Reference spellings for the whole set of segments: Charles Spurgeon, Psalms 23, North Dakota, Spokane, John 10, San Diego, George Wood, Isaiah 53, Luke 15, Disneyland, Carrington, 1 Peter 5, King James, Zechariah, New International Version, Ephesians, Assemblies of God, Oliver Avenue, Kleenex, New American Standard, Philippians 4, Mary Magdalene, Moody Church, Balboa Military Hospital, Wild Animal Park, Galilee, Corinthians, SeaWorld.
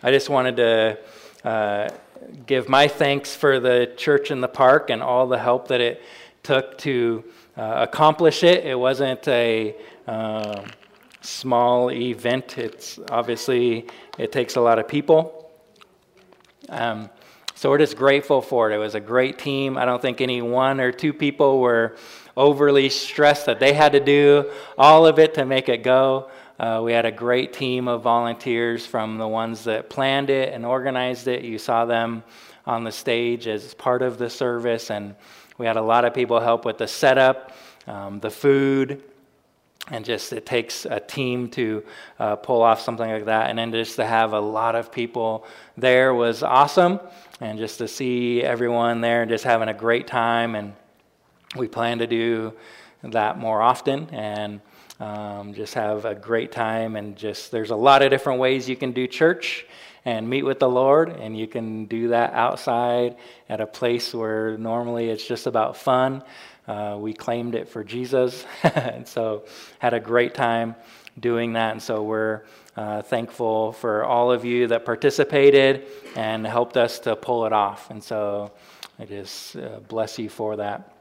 I just wanted to give my thanks for the church in the park and all the help that it took to accomplish it. It wasn't a small event. It's obviously, it takes a lot of people. So we're just grateful for it. It was a great team. I don't think any one or two people were overly stressed that they had to do all of it to make it go. We had a great team of volunteers, from the ones that planned it and organized it. You saw them on the stage as part of the service, and we had a lot of people help with the setup, the food, and just it takes a team to pull off something like that. And then just to have a lot of people there was awesome, and just to see everyone there and just having a great time. And we plan to do that more often, and just have a great time. And just there's a lot of different ways you can do church and meet with the Lord, and you can do that outside at a place where normally it's just about fun. We claimed it for Jesus, and so had a great time doing that. And so we're thankful for all of you that participated and helped us to pull it off. And so I just bless you for that.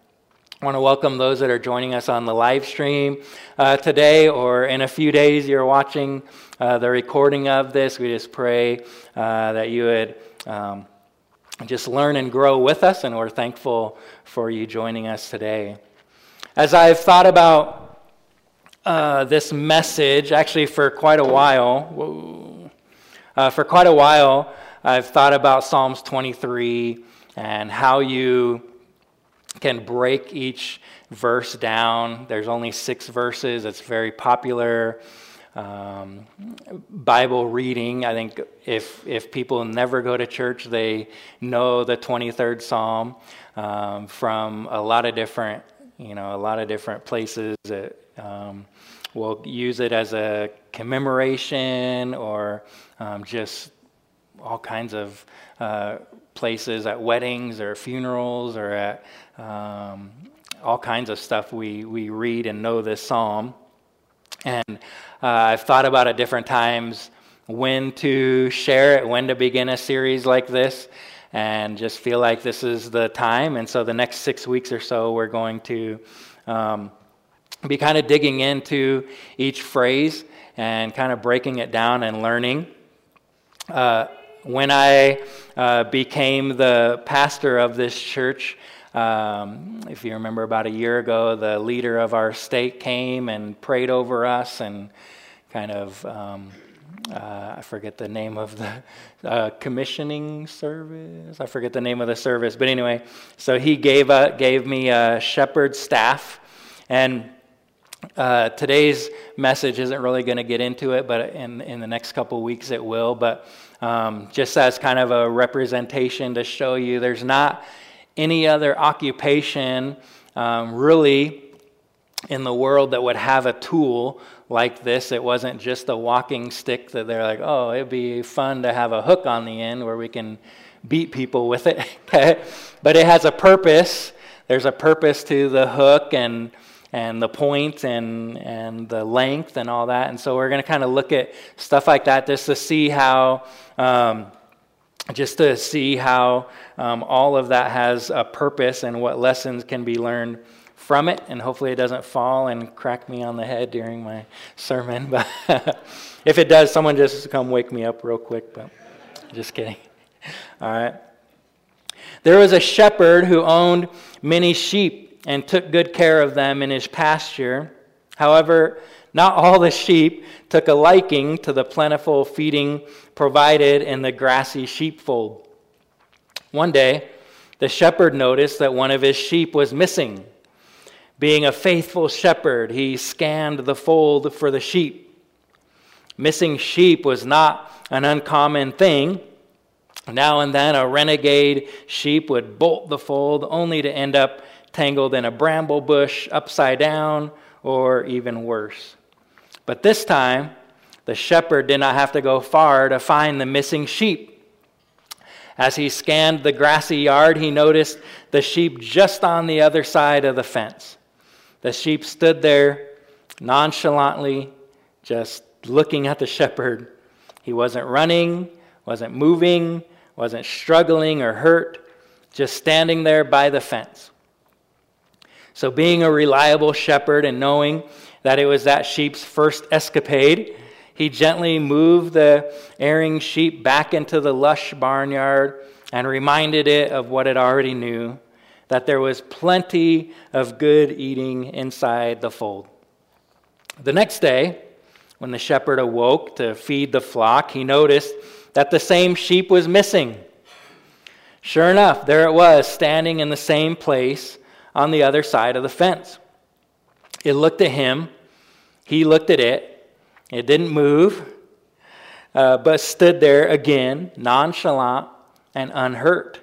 I want to welcome those that are joining us on the live stream today, or in a few days you're watching the recording of this. We just pray that you would just learn and grow with us, and we're thankful for you joining us today. As I've thought about this message, actually for quite a while, I've thought about Psalms 23 and how you can break each verse down. There's only 6 verses. It's very popular Bible reading. I think if people never go to church, they know the 23rd Psalm from a lot of different, a lot of different places. We'll use it as a commemoration, or just all kinds of places, at weddings or funerals, or at all kinds of stuff. We read and know this psalm, and I've thought about at different times when to share it, when to begin a series like this, and just feel like this is the time. And so the next 6 weeks or so, we're going to be kind of digging into each phrase and kind of breaking it down and learning. When I became the pastor of this church, if you remember, about a year ago, the leader of our state came and prayed over us, and kind of, I forget the name of the commissioning service. I forget the name of the service, but anyway, so he gave me a shepherd's staff. And today's message isn't really going to get into it, but in the next couple weeks it will. But just as kind of a representation to show you, there's not any other occupation really in the world that would have a tool like this. It wasn't just a walking stick that they're like, oh, it'd be fun to have a hook on the end where we can beat people with it. Okay, but it has a purpose. There's a purpose to the hook and the point and the length and all that. And so we're going to kind of look at stuff like that just to see how, all of that has a purpose and what lessons can be learned from it. And hopefully it doesn't fall and crack me on the head during my sermon. But if it does, someone just come wake me up real quick. But just kidding. All right. There was a shepherd who owned many sheep and took good care of them in his pasture. However, not all the sheep took a liking to the plentiful feeding provided in the grassy sheepfold. One day, the shepherd noticed that one of his sheep was missing. Being a faithful shepherd, he scanned the fold for the sheep. Missing sheep was not an uncommon thing. Now and then, a renegade sheep would bolt the fold only to end up tangled in a bramble bush, upside down, or even worse. But this time, the shepherd did not have to go far to find the missing sheep. As he scanned the grassy yard, he noticed the sheep just on the other side of the fence. The sheep stood there nonchalantly, just looking at the shepherd. He wasn't running Wasn't moving, wasn't struggling or hurt, just standing there by the fence. So being a reliable shepherd and knowing that it was that sheep's first escapade, he gently moved the erring sheep back into the lush barnyard and reminded it of what it already knew, that there was plenty of good eating inside the fold. The next day, when the shepherd awoke to feed the flock, he noticed that the same sheep was missing. Sure enough, there it was, standing in the same place on the other side of the fence. It looked at him, he looked at it, it didn't move, but stood there again, nonchalant and unhurt.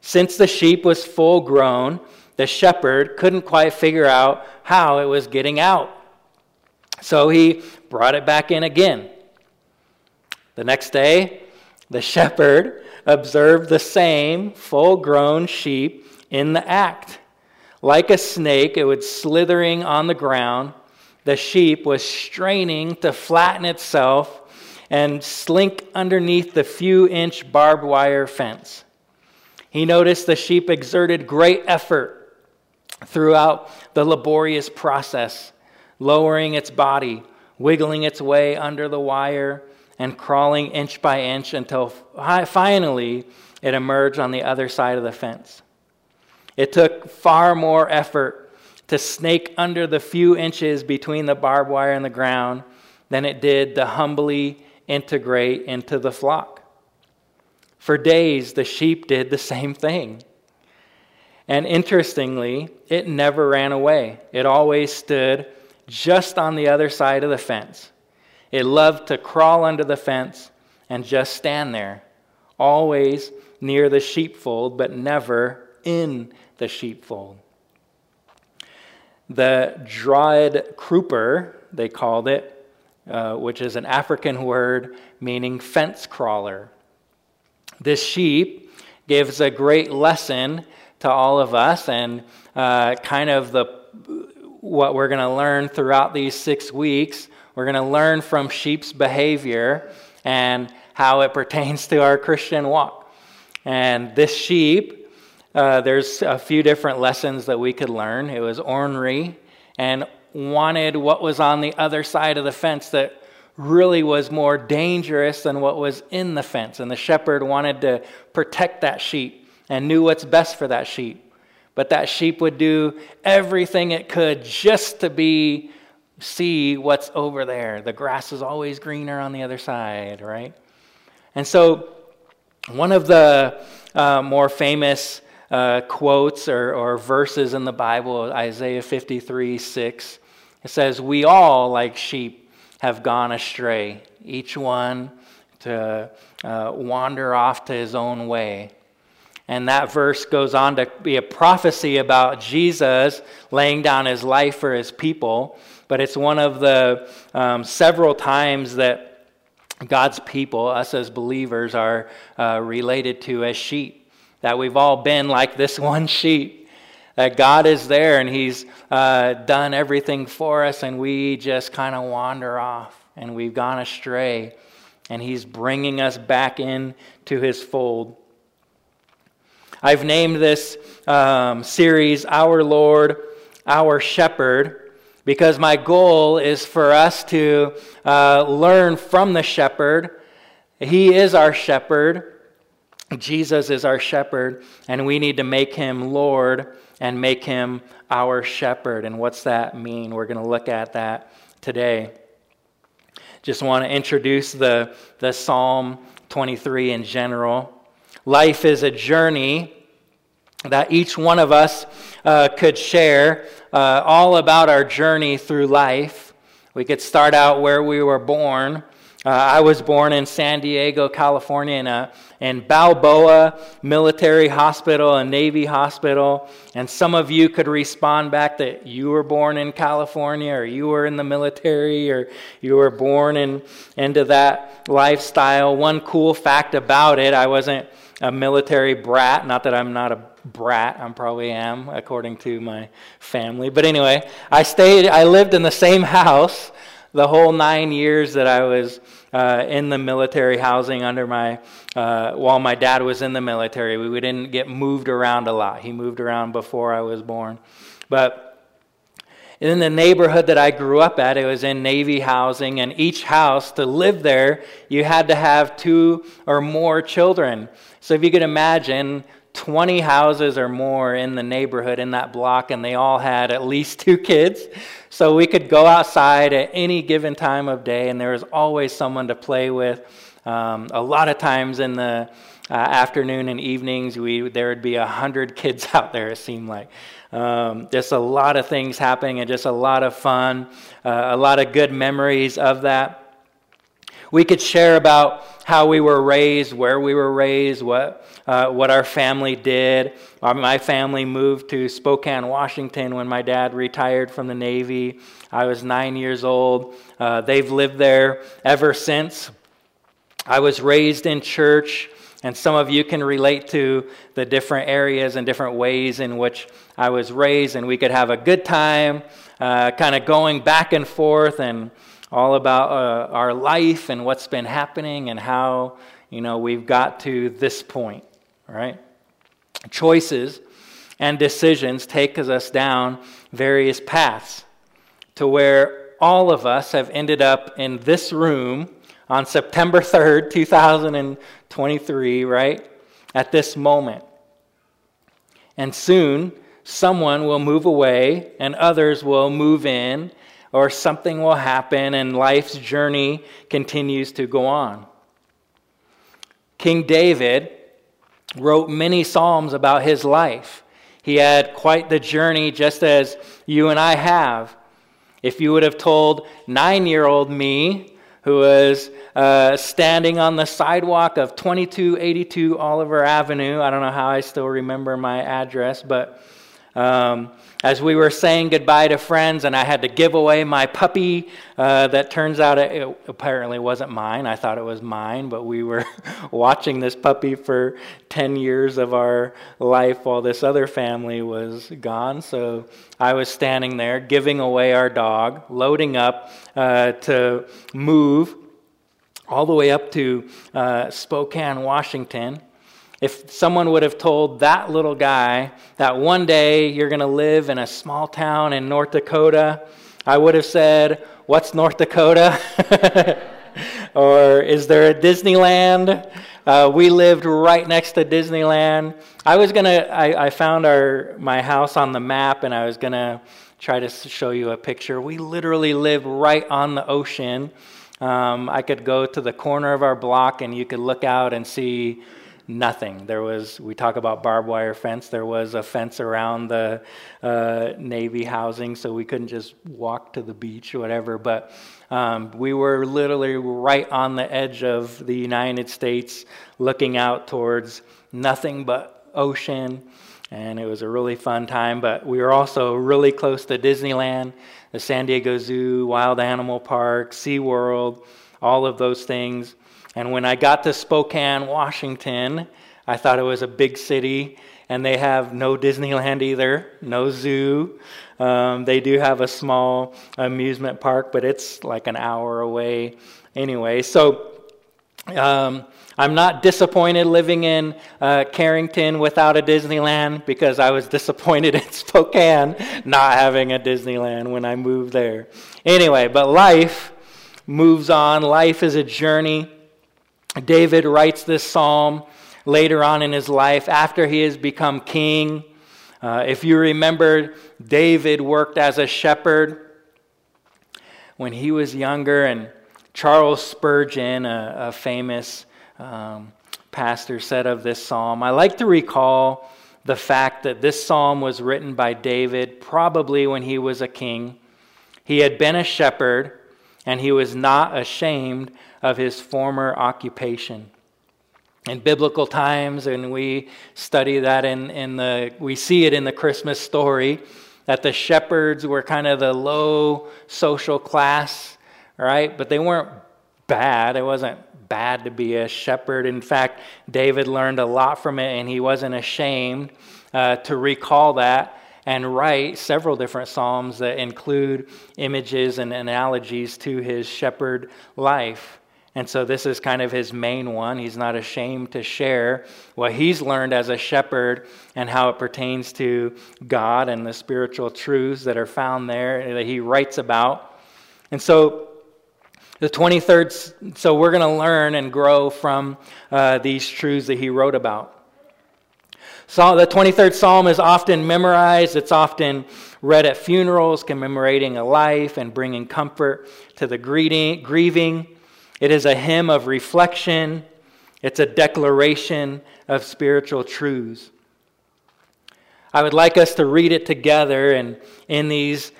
Since the sheep was full grown, the shepherd couldn't quite figure out how it was getting out. So he brought it back in again. The next day, the shepherd observed the same full-grown sheep in the act. Like a snake, it was slithering on the ground. The sheep was straining to flatten itself and slink underneath the few-inch barbed wire fence. He noticed the sheep exerted great effort throughout the laborious process, lowering its body, wiggling its way under the wire, and crawling inch by inch until finally it emerged on the other side of the fence. It took far more effort to snake under the few inches between the barbed wire and the ground than it did to humbly integrate into the flock. For days, the sheep did the same thing. And interestingly, it never ran away. It always stood just on the other side of the fence. It loved to crawl under the fence and just stand there, always near the sheepfold, but never in the sheepfold. The drawed crooper, they called it, which is an African word meaning fence crawler. This sheep gives a great lesson to all of us, and kind of what we're going to learn throughout these 6 weeks. We're going to learn from sheep's behavior and how it pertains to our Christian walk. And this sheep, there's a few different lessons that we could learn. It was ornery and wanted what was on the other side of the fence that really was more dangerous than what was in the fence. And the shepherd wanted to protect that sheep and knew what's best for that sheep. But that sheep would do everything it could just to see what's over there. The grass is always greener on the other side, right? And so one of the more famous quotes or verses in the Bible, Isaiah 53, 6, it says, "We all, like sheep, have gone astray, each one to wander off to his own way." And that verse goes on to be a prophecy about Jesus laying down his life for his people, but it's one of the several times that God's people, us as believers, are related to as sheep, that we've all been like this one sheep. That God is there and he's done everything for us and we just kind of wander off and we've gone astray and he's bringing us back in to his fold. I've named this series, Our Lord, Our Shepherd, because my goal is for us to learn from the shepherd. He is our shepherd. Jesus is our shepherd, and we need to make him Lord and make him our shepherd. And what's that mean? We're going to look at that today. Just want to introduce the Psalm 23 in general. Life is a journey that each one of us could share all about our journey through life. We could start out where we were born. I was born in San Diego, California, in Balboa Military Hospital, a Navy hospital. And some of you could respond back that you were born in California or you were in the military or you were born into that lifestyle. One cool fact about it, I wasn't a military brat. Not that I'm not a brat. I probably am, according to my family. But anyway, I lived in the same house the whole 9 years that I was in the military housing under my, while my dad was in the military. We didn't get moved around a lot. He moved around before I was born. But in the neighborhood that I grew up at, it was in Navy housing, and each house, to live there, you had to have 2 or more children. So if you could imagine 20 houses or more in the neighborhood in that block, and they all had at least 2 kids. So we could go outside at any given time of day, and there was always someone to play with. A lot of times in the afternoon and evenings, there would be 100 kids out there, it seemed like. Just a lot of things happening and just a lot of fun, a lot of good memories of that. We could share about how we were raised, where we were raised, what our family did. My family moved to Spokane, Washington when my dad retired from the Navy. I was 9 years old. They've lived there ever since. I was raised in church. And some of you can relate to the different areas and different ways in which I was raised, and we could have a good time, kind of going back and forth and all about our life and what's been happening and how, you know, we've got to this point, right? Choices and decisions take us down various paths to where all of us have ended up in this room on September 3rd, 2023, right, at this moment. And soon, someone will move away, and others will move in, or something will happen, and life's journey continues to go on. King David wrote many psalms about his life. He had quite the journey, just as you and I have. If you would have told 9-year-old me, who was standing on the sidewalk of 2282 Oliver Avenue. I don't know how I still remember my address, but as we were saying goodbye to friends and I had to give away my puppy, that turns out it apparently wasn't mine. I thought it was mine, but we were watching this puppy for 10 years of our life while this other family was gone. So I was standing there giving away our dog, loading up to move all the way up to Spokane, Washington. If someone would have told that little guy that one day you're going to live in a small town in North Dakota, I would have said, "What's North Dakota?" Or, "Is there a Disneyland?" We lived right next to Disneyland. I found my house on the map, and I was going to try to show you a picture. We literally live right on the ocean. I could go to the corner of our block, and you could look out and see nothing. We talk about barbed wire fence. There was a fence around the Navy housing, so we couldn't just walk to the beach or whatever. But we were literally right on the edge of the United States, looking out towards nothing but ocean. And it was a really fun time, but we were also really close to Disneyland, the San Diego Zoo, Wild Animal Park, SeaWorld, all of those things. And when I got to Spokane, Washington, I thought it was a big city, and they have no Disneyland either, no zoo. They do have a small amusement park, but it's like an hour away anyway. So I'm not disappointed living in Carrington without a Disneyland, because I was disappointed in Spokane not having a Disneyland when I moved there. Anyway, but life moves on. Life is a journey. David writes this psalm later on in his life after he has become king. If you remember, David worked as a shepherd when he was younger, and Charles Spurgeon, a famous pastor, said of this psalm, "I like to recall the fact that this psalm was written by David probably when he was a king. He had been a shepherd, and he was not ashamed of his former occupation." In biblical times, and we study that we see it in the Christmas story, that the shepherds were kind of the low social class, right? But they weren't bad. It wasn't bad to be a shepherd. In fact, David learned a lot from it, and he wasn't ashamed to recall that and write several different psalms that include images and analogies to his shepherd life. And so this is kind of his main one. He's not ashamed to share what he's learned as a shepherd and how it pertains to God and the spiritual truths that are found there that he writes about. And so the 23rd, so we're going to learn and grow from these truths that he wrote about. So the 23rd Psalm is often memorized. It's often read at funerals, commemorating a life and bringing comfort to the grieving. It is a hymn of reflection. It's a declaration of spiritual truths. I would like us to read it together, and in these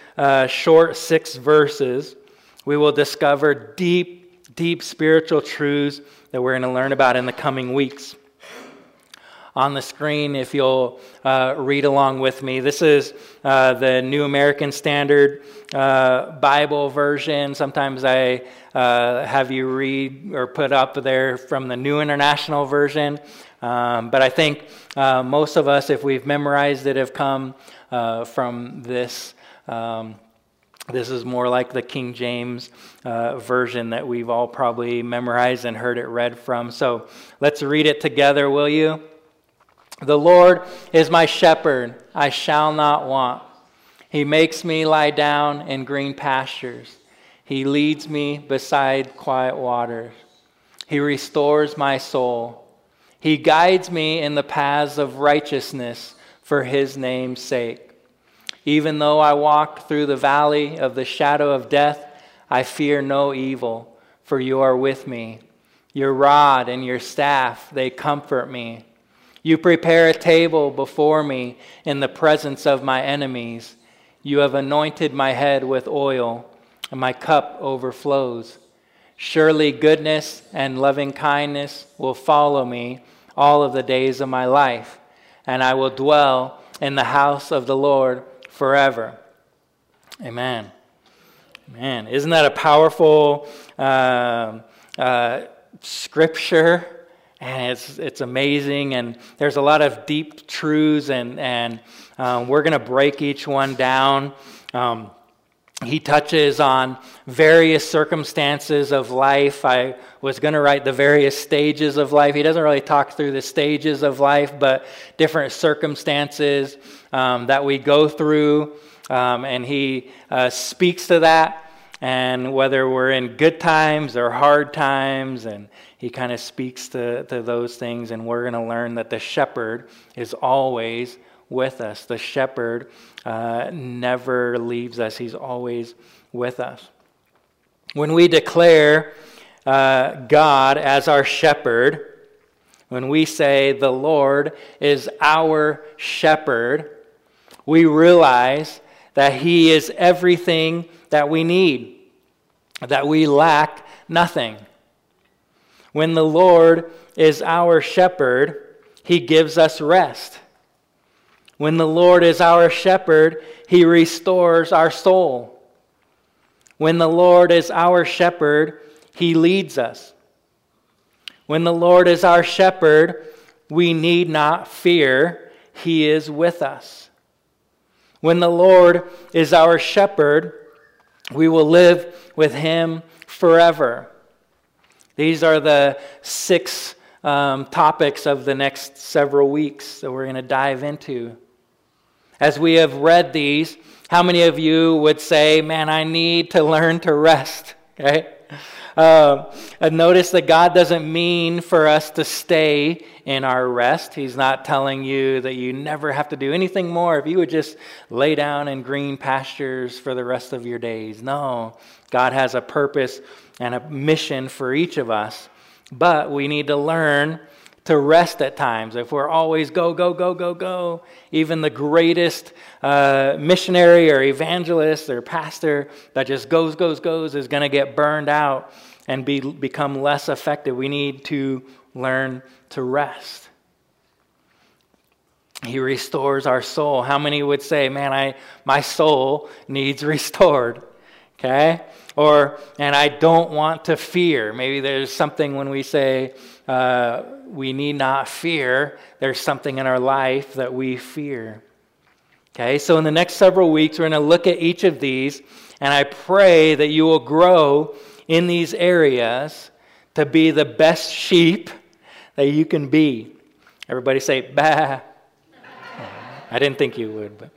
short 6 verses, we will discover deep, deep spiritual truths that we're going to learn about in the coming weeks. On the screen, if you'll read along with me, this is the New American Standard Bible version. Sometimes I have you read or put up there from the New International Version. But I think most of us, if we've memorized it, have come from this. This is more like the King James version that we've all probably memorized and heard it read from. So let's read it together, will you? The Lord is my shepherd, I shall not want. He makes me lie down in green pastures. He leads me beside quiet waters. He restores my soul. He guides me in the paths of righteousness for his name's sake. Even though I walk through the valley of the shadow of death, I fear no evil, for you are with me. Your rod and your staff, they comfort me. You prepare a table before me in the presence of my enemies. You have anointed my head with oil, and my cup overflows. Surely goodness and loving kindness will follow me all of the days of my life, and I will dwell in the house of the Lord forever. Amen. Man, isn't that a powerful scripture? And it's amazing, and there's a lot of deep truths, and we're going to break each one down. He touches on various circumstances of life. I was going to write the various stages of life. He doesn't really talk through the stages of life, but different circumstances that we go through, and he speaks to that. And whether we're in good times or hard times, and he kind of speaks to those things, and we're going to learn that the shepherd is always with us. The shepherd never leaves us. He's always with us. When we declare God as our shepherd, when we say the Lord is our shepherd, we realize that he is everything that we need, that we lack nothing. When the Lord is our shepherd, he gives us rest. When the Lord is our shepherd, he restores our soul. When the Lord is our shepherd, he leads us. When the Lord is our shepherd, we need not fear. He is with us. When the Lord is our shepherd, we will live with him forever. These are the 6 topics of the next several weeks that we're going to dive into. As we have read these, how many of you would say, man, I need to learn to rest? Okay? Notice that God doesn't mean for us to stay in our rest. He's not telling you that you never have to do anything more if you would just lay down in green pastures for the rest of your days. No, God has a purpose and a mission for each of us, but we need to learn to rest at times. If we're always go, even the greatest missionary or evangelist or pastor that just goes is going to get burned out and become less effective. We need to learn to rest. He restores our soul. How many would say, man, my soul needs restored? Okay? And I don't want to fear. Maybe there's something when we say we need not fear, there's something in our life that we fear. Okay, so in the next several weeks, we're going to look at each of these, and I pray that you will grow in these areas to be the best sheep that you can be. Everybody say, bah. I didn't think you would, but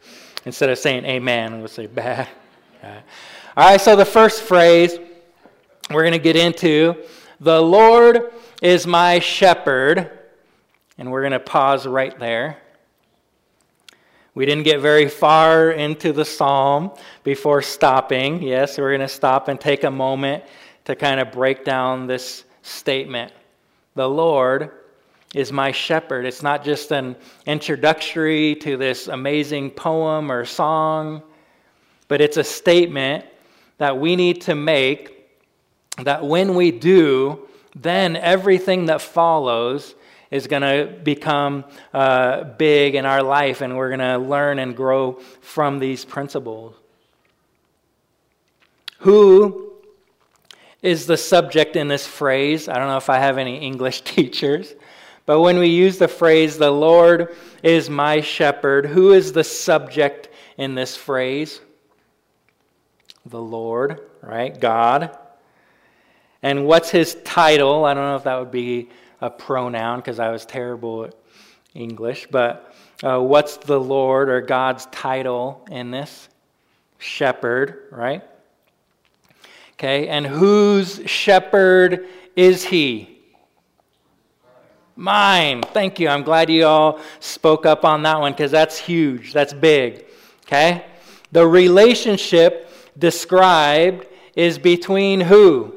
instead of saying amen, we'll say, bah. All right, so the first phrase we're going to get into, the Lord is my shepherd, and we're going to pause right there. We didn't get very far into the psalm before stopping. Yes, we're going to stop and take a moment to kind of break down this statement. The Lord is my shepherd. It's not just an introductory to this amazing poem or song, but it's a statement that we need to make, that when we do, then everything that follows is going to become big in our life, and we're going to learn and grow from these principles. Who is the subject in this phrase? I don't know if I have any English teachers, but when we use the phrase, the Lord is my shepherd, who is the subject in this phrase? The Lord, right? God. And what's his title? I don't know if that would be a pronoun because I was terrible at English, but what's the Lord or God's title in this? Shepherd, right? Okay, and whose shepherd is he? Mine. Thank you. I'm glad you all spoke up on that one because that's huge. That's big. Okay? The relationship described is between who?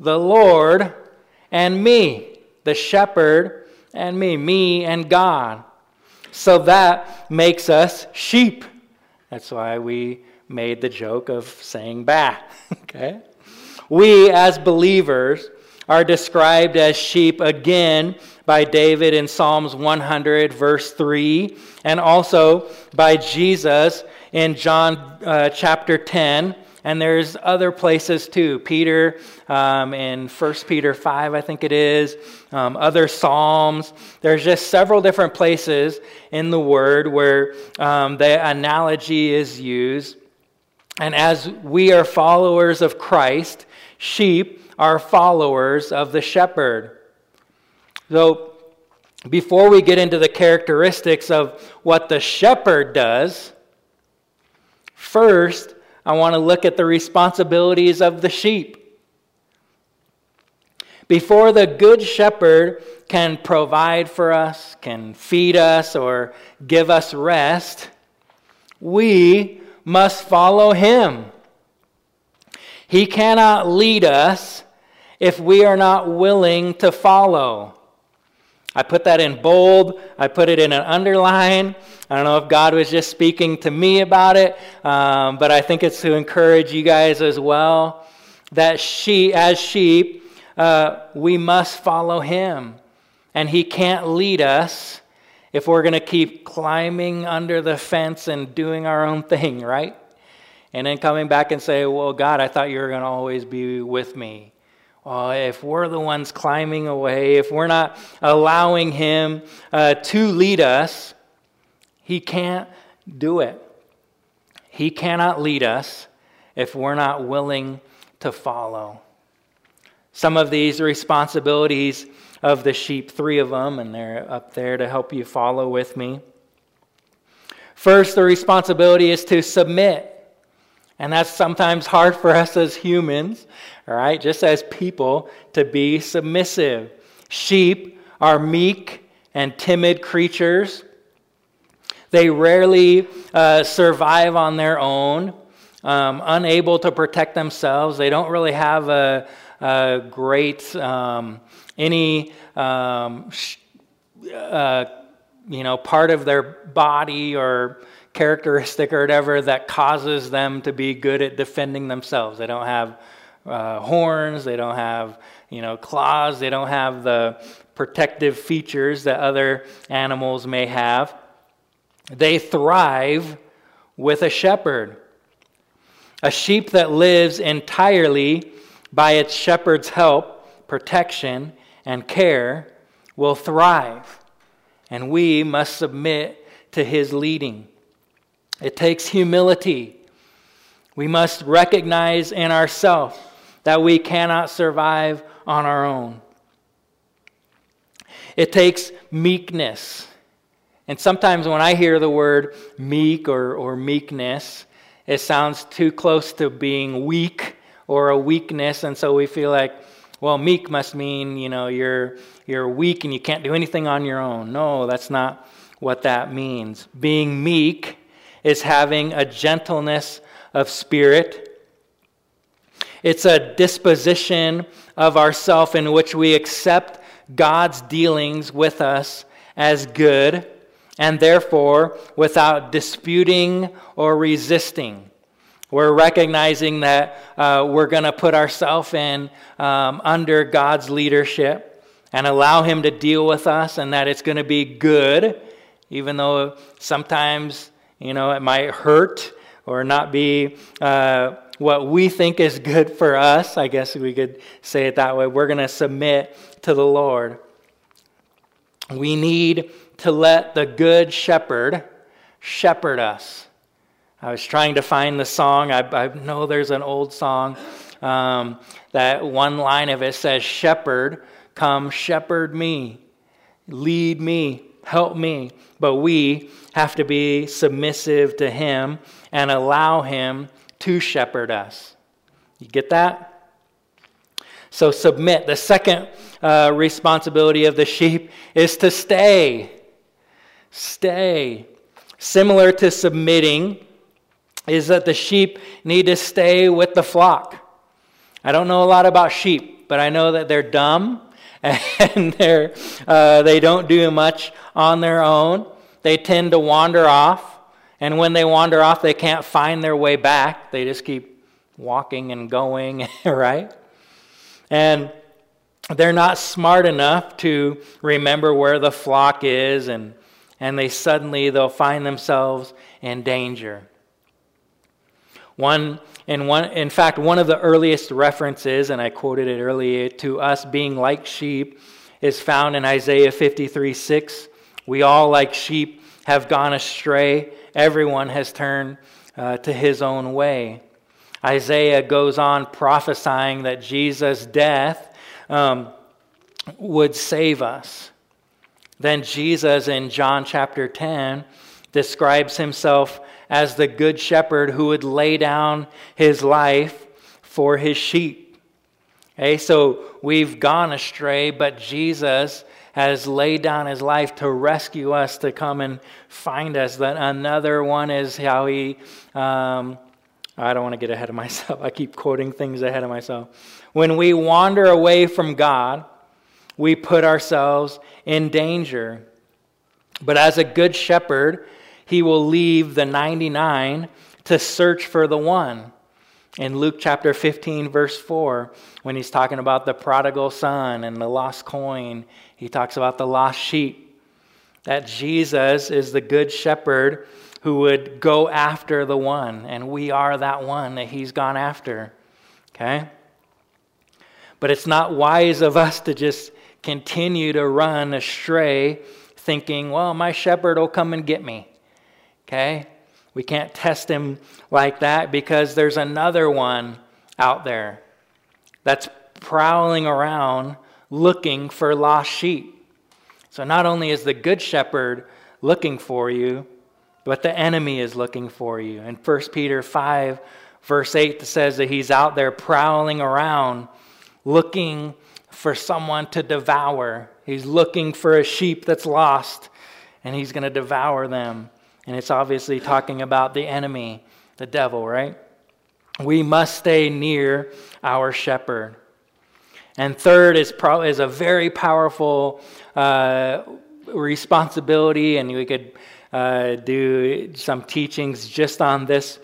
The Lord and me. The shepherd and me and God. So that makes us sheep. That's why we made the joke of saying bah. Okay? We as believers are described as sheep again by David in Psalms 100 verse 3, and also by Jesus in John chapter 10. And there's other places too. Peter in 1 Peter 5, I think it is. Other Psalms. There's just several different places in the Word where the analogy is used. And as we are followers of Christ, sheep are followers of the shepherd. So before we get into the characteristics of what the shepherd does, first, I want to look at the responsibilities of the sheep. Before the good shepherd can provide for us, can feed us, or give us rest, we must follow him. He cannot lead us if we are not willing to follow. I put that in bold. I put it in an underline. I don't know if God was just speaking to me about it, but I think it's to encourage you guys as well, that we must follow him. And he can't lead us if we're going to keep climbing under the fence and doing our own thing, right? And then coming back and say, well, God, I thought you were going to always be with me. Oh, if we're the ones climbing away, if we're not allowing him to lead us, he can't do it. He cannot lead us if we're not willing to follow. Some of these responsibilities of the sheep, three of them, and they're up there to help you follow with me. First, the responsibility is to submit. And that's sometimes hard for us as humans, all right, just as people, to be submissive. Sheep are meek and timid creatures. They rarely survive on their own, unable to protect themselves. They don't really have a great, part of their body or characteristic or whatever that causes them to be good at defending themselves. They don't have horns. They don't have, claws. They don't have the protective features that other animals may have. They thrive with a shepherd. A sheep that lives entirely by its shepherd's help, protection, and care will thrive, and we must submit to his leading. It takes humility. We must recognize in ourselves that we cannot survive on our own. It takes meekness. And sometimes when I hear the word meek or meekness, it sounds too close to being weak or a weakness. And so we feel like, well, meek must mean, you're weak and you can't do anything on your own. No, that's not what that means. Being meek is having a gentleness of spirit. It's a disposition of ourself in which we accept God's dealings with us as good, and therefore, without disputing or resisting. We're recognizing that we're going to put ourselves in under God's leadership and allow Him to deal with us, and that it's going to be good, even though sometimes, it might hurt or not be what we think is good for us. I guess we could say it that way. We're going to submit to the Lord. We need to let the good shepherd shepherd us. I was trying to find the song. I know there's an old song that one line of it says, "Shepherd, come shepherd me, lead me, help me." But we have to be submissive to Him and allow Him to shepherd us. You get that? So submit. The second responsibility of the sheep is to stay. Stay. Similar to submitting is that the sheep need to stay with the flock. I don't know a lot about sheep, but I know that they're dumb and they don't do much on their own. They tend to wander off, and when they wander off, they can't find their way back. They just keep walking and going, right? And they're not smart enough to remember where the flock is, and they suddenly they'll find themselves in danger. In fact, one of the earliest references, and I quoted it earlier, to us being like sheep is found in Isaiah 53:6. We all like sheep have gone astray. Everyone has turned to his own way. Isaiah goes on prophesying that Jesus' death would save us. Then Jesus in John chapter 10 describes himself as the good shepherd who would lay down his life for his sheep. Okay, so we've gone astray, but Jesus has laid down his life to rescue us, to come and find us. Then another one is how he... I don't want to get ahead of myself. I keep quoting things ahead of myself. When we wander away from God, we put ourselves in danger. But as a good shepherd, he will leave the 99 to search for the one. In Luke chapter 15, verse 4, when he's talking about the prodigal son and the lost coin, he talks about the lost sheep. That Jesus is the good shepherd who would go after the one, and we are that one that he's gone after, okay? But it's not wise of us to just continue to run astray thinking, well, my shepherd will come and get me, okay? We can't test him like that because there's another one out there that's prowling around looking for lost sheep. So not only is the good shepherd looking for you, but the enemy is looking for you. In 1 Peter 5, verse 8, says that he's out there prowling around, looking for someone to devour. He's looking for a sheep that's lost, and he's going to devour them. And it's obviously talking about the enemy, the devil, right? We must stay near our shepherd. And third is a very powerful responsibility, and we could... do some teachings just on this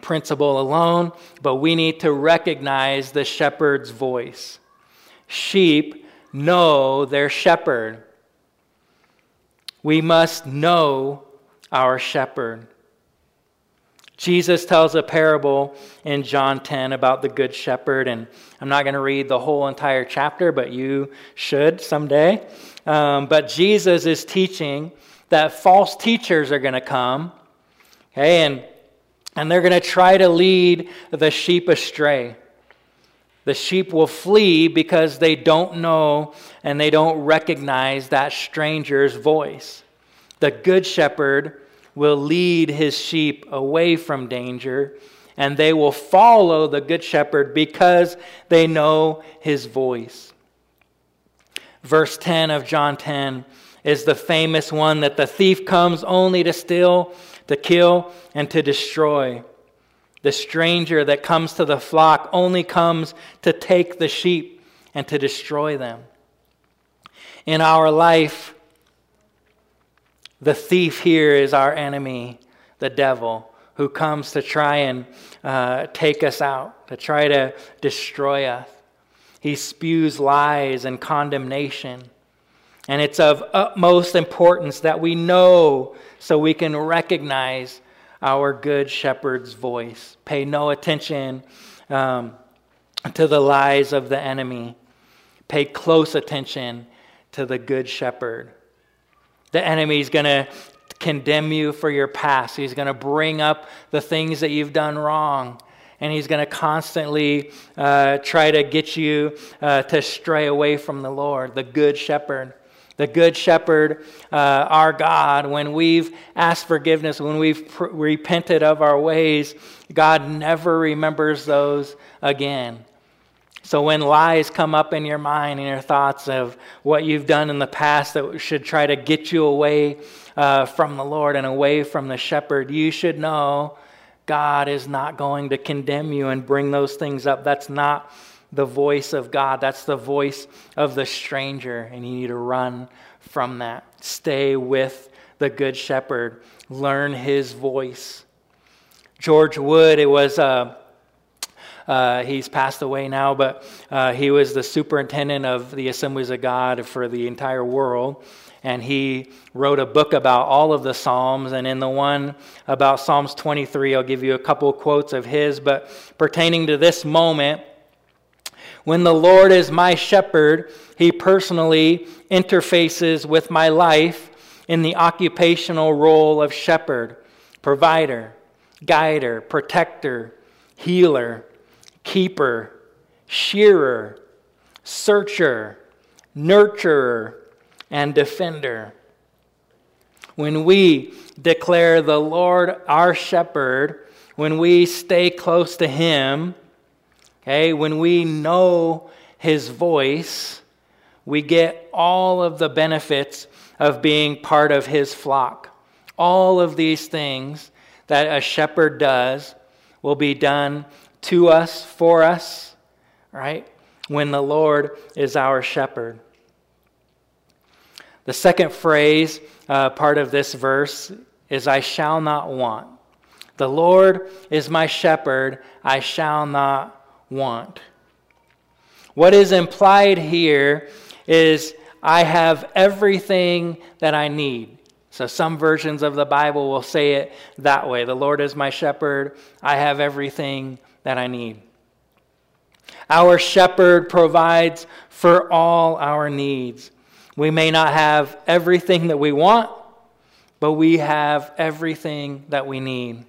principle alone, but we need to recognize the shepherd's voice. Sheep know their shepherd. We must know our shepherd. Jesus tells a parable in John 10 about the good shepherd, and I'm not going to read the whole entire chapter, but you should someday. But Jesus is teaching that false teachers are going to come, okay, and they're going to try to lead the sheep astray. The sheep will flee because they don't know and they don't recognize that stranger's voice. The good shepherd will lead his sheep away from danger, and they will follow the good shepherd because they know his voice. Verse 10 of John 10 is the famous one that the thief comes only to steal, to kill, and to destroy. The stranger that comes to the flock only comes to take the sheep and to destroy them. In our life, the thief here is our enemy, the devil, who comes to try and take us out, to try to destroy us. He spews lies and condemnation. And it's of utmost importance that we know so we can recognize our good shepherd's voice. Pay no attention to the lies of the enemy. Pay close attention to the good shepherd. The enemy's going to condemn you for your past. He's going to bring up the things that you've done wrong. And he's going to constantly try to get you to stray away from the Lord, the good shepherd. The good shepherd, our God, when we've asked forgiveness, when we've repented of our ways, God never remembers those again. So when lies come up in your mind and your thoughts of what you've done in the past that should try to get you away from the Lord and away from the shepherd, you should know God is not going to condemn you and bring those things up. That's not the voice of God. That's the voice of the stranger, and you need to run from that. Stay with the good shepherd. Learn his voice. George Wood, he's passed away now, but he was the superintendent of the Assemblies of God for the entire world. And he wrote a book about all of the Psalms. And in the one about Psalms 23, I'll give you a couple quotes of his. But pertaining to this moment, when the Lord is my shepherd, he personally interfaces with my life in the occupational role of shepherd, provider, guider, protector, healer, keeper, shearer, searcher, nurturer, and defender. When we declare the Lord our shepherd, when we stay close to him, okay, when we know his voice, we get all of the benefits of being part of his flock. All of these things that a shepherd does will be done to us, for us, right? When the Lord is our shepherd. The second phrase, part of this verse, is I shall not want. The Lord is my shepherd, I shall not want. What is implied here is I have everything that I need. So some versions of the Bible will say it that way. The Lord is my shepherd, I have everything that I need. Our shepherd provides for all our needs. We may not have everything that we want, but we have everything that we need.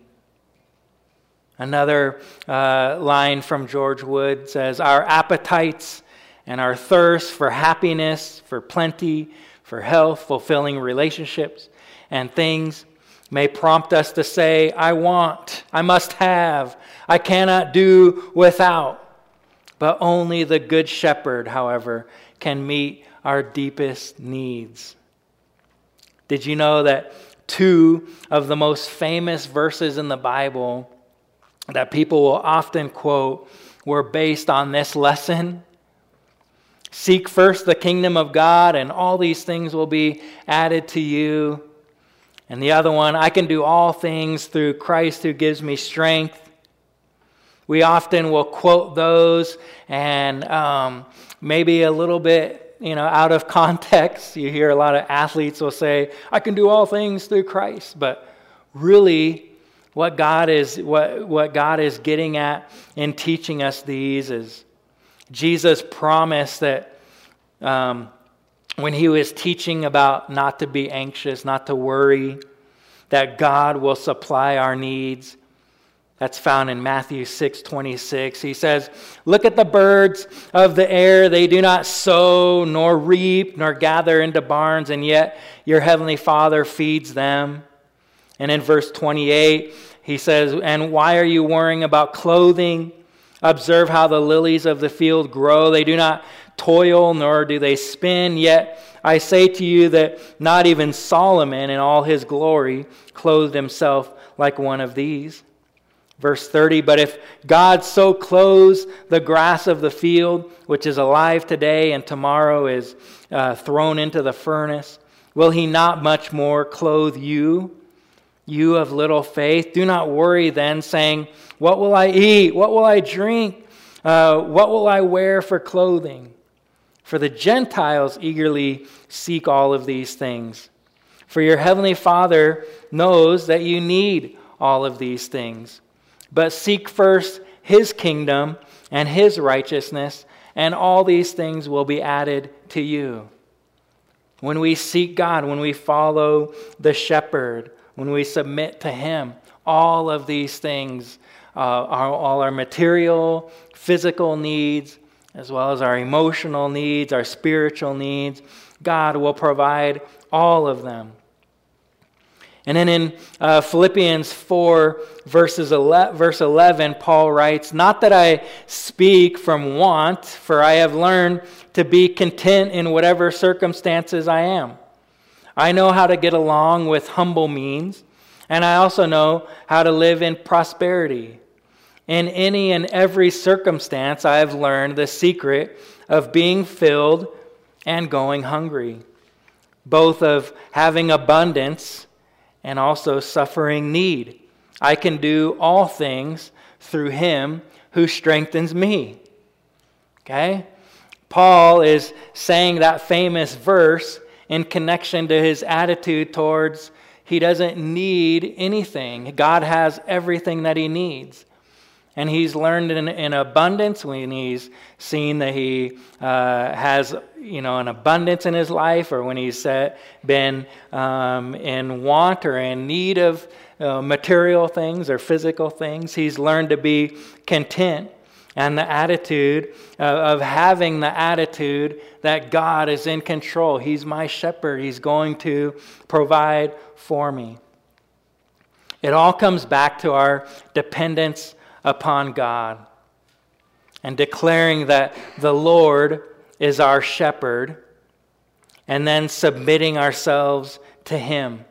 Another line from George Wood says, our appetites and our thirst for happiness, for plenty, for health, fulfilling relationships, and things may prompt us to say, I want, I must have, I cannot do without. But only the good shepherd, however, can meet our deepest needs. Did you know that two of the most famous verses in the Bible that people will often quote were based on this lesson? Seek first the kingdom of God, and all these things will be added to you. And the other one, I can do all things through Christ who gives me strength. We often will quote those and maybe a little bit, out of context. You hear a lot of athletes will say, I can do all things through Christ. But really, what God is getting at in teaching us these is Jesus promised that when he was teaching about not to be anxious, not to worry, that God will supply our needs. That's found in Matthew 6:26. He says, "Look at the birds of the air. They do not sow, nor reap, nor gather into barns, and yet your heavenly Father feeds them." And in verse 28, he says, "And why are you worrying about clothing? Observe how the lilies of the field grow. They do not toil, nor do they spin. Yet I say to you that not even Solomon in all his glory clothed himself like one of these." Verse 30, "But if God so clothes the grass of the field, which is alive today and tomorrow is thrown into the furnace, will he not much more clothe you, you of little faith? Do not worry then, saying, 'What will I eat? What will I drink? What will I wear for clothing?' For the Gentiles eagerly seek all of these things. For your heavenly Father knows that you need all of these things. But seek first his kingdom and his righteousness, and all these things will be added to you." When we seek God, when we follow the shepherd, when we submit to him, all of these things, all our material, physical needs, as well as our emotional needs, our spiritual needs, God will provide all of them. And then in Philippians 4, verse 11, Paul writes, "Not that I speak from want, for I have learned to be content in whatever circumstances I am. I know how to get along with humble means, and I also know how to live in prosperity. In any and every circumstance, I have learned the secret of being filled and going hungry, both of having abundance and also suffering need. I can do all things through him who strengthens me." Okay? Paul is saying that famous verse in connection to his attitude towards he doesn't need anything. God has everything that he needs. And he's learned in abundance when he's seen that he has, an abundance in his life, or when he's been in want or in need of material things or physical things. He's learned to be content, and the attitude of having the attitude that God is in control. He's my shepherd. He's going to provide for me. It all comes back to our dependence upon God, and declaring that the Lord is our shepherd, and then submitting ourselves to him.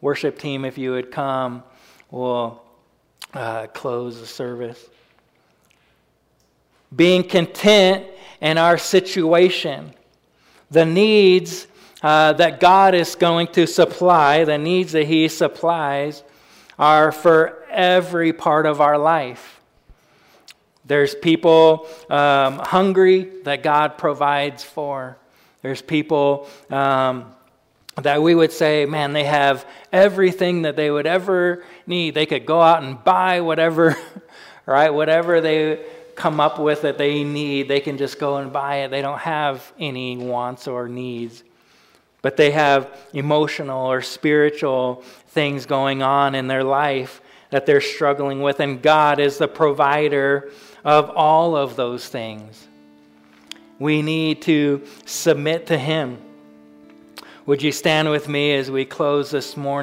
Worship team, if you would come, we'll close the service. Being content in our situation, the needs that God is going to supply, the needs that he supplies are for every part of our life. There's people hungry that God provides for. There's people that we would say, man, they have everything that they would ever need. They could go out and buy whatever, right? Whatever they come up with that they need, they can just go and buy it. They don't have any wants or needs. But they have emotional or spiritual things going on in their life that they're struggling with, and God is the provider of all of those things. We need to submit to him. Would you stand with me as we close this morning?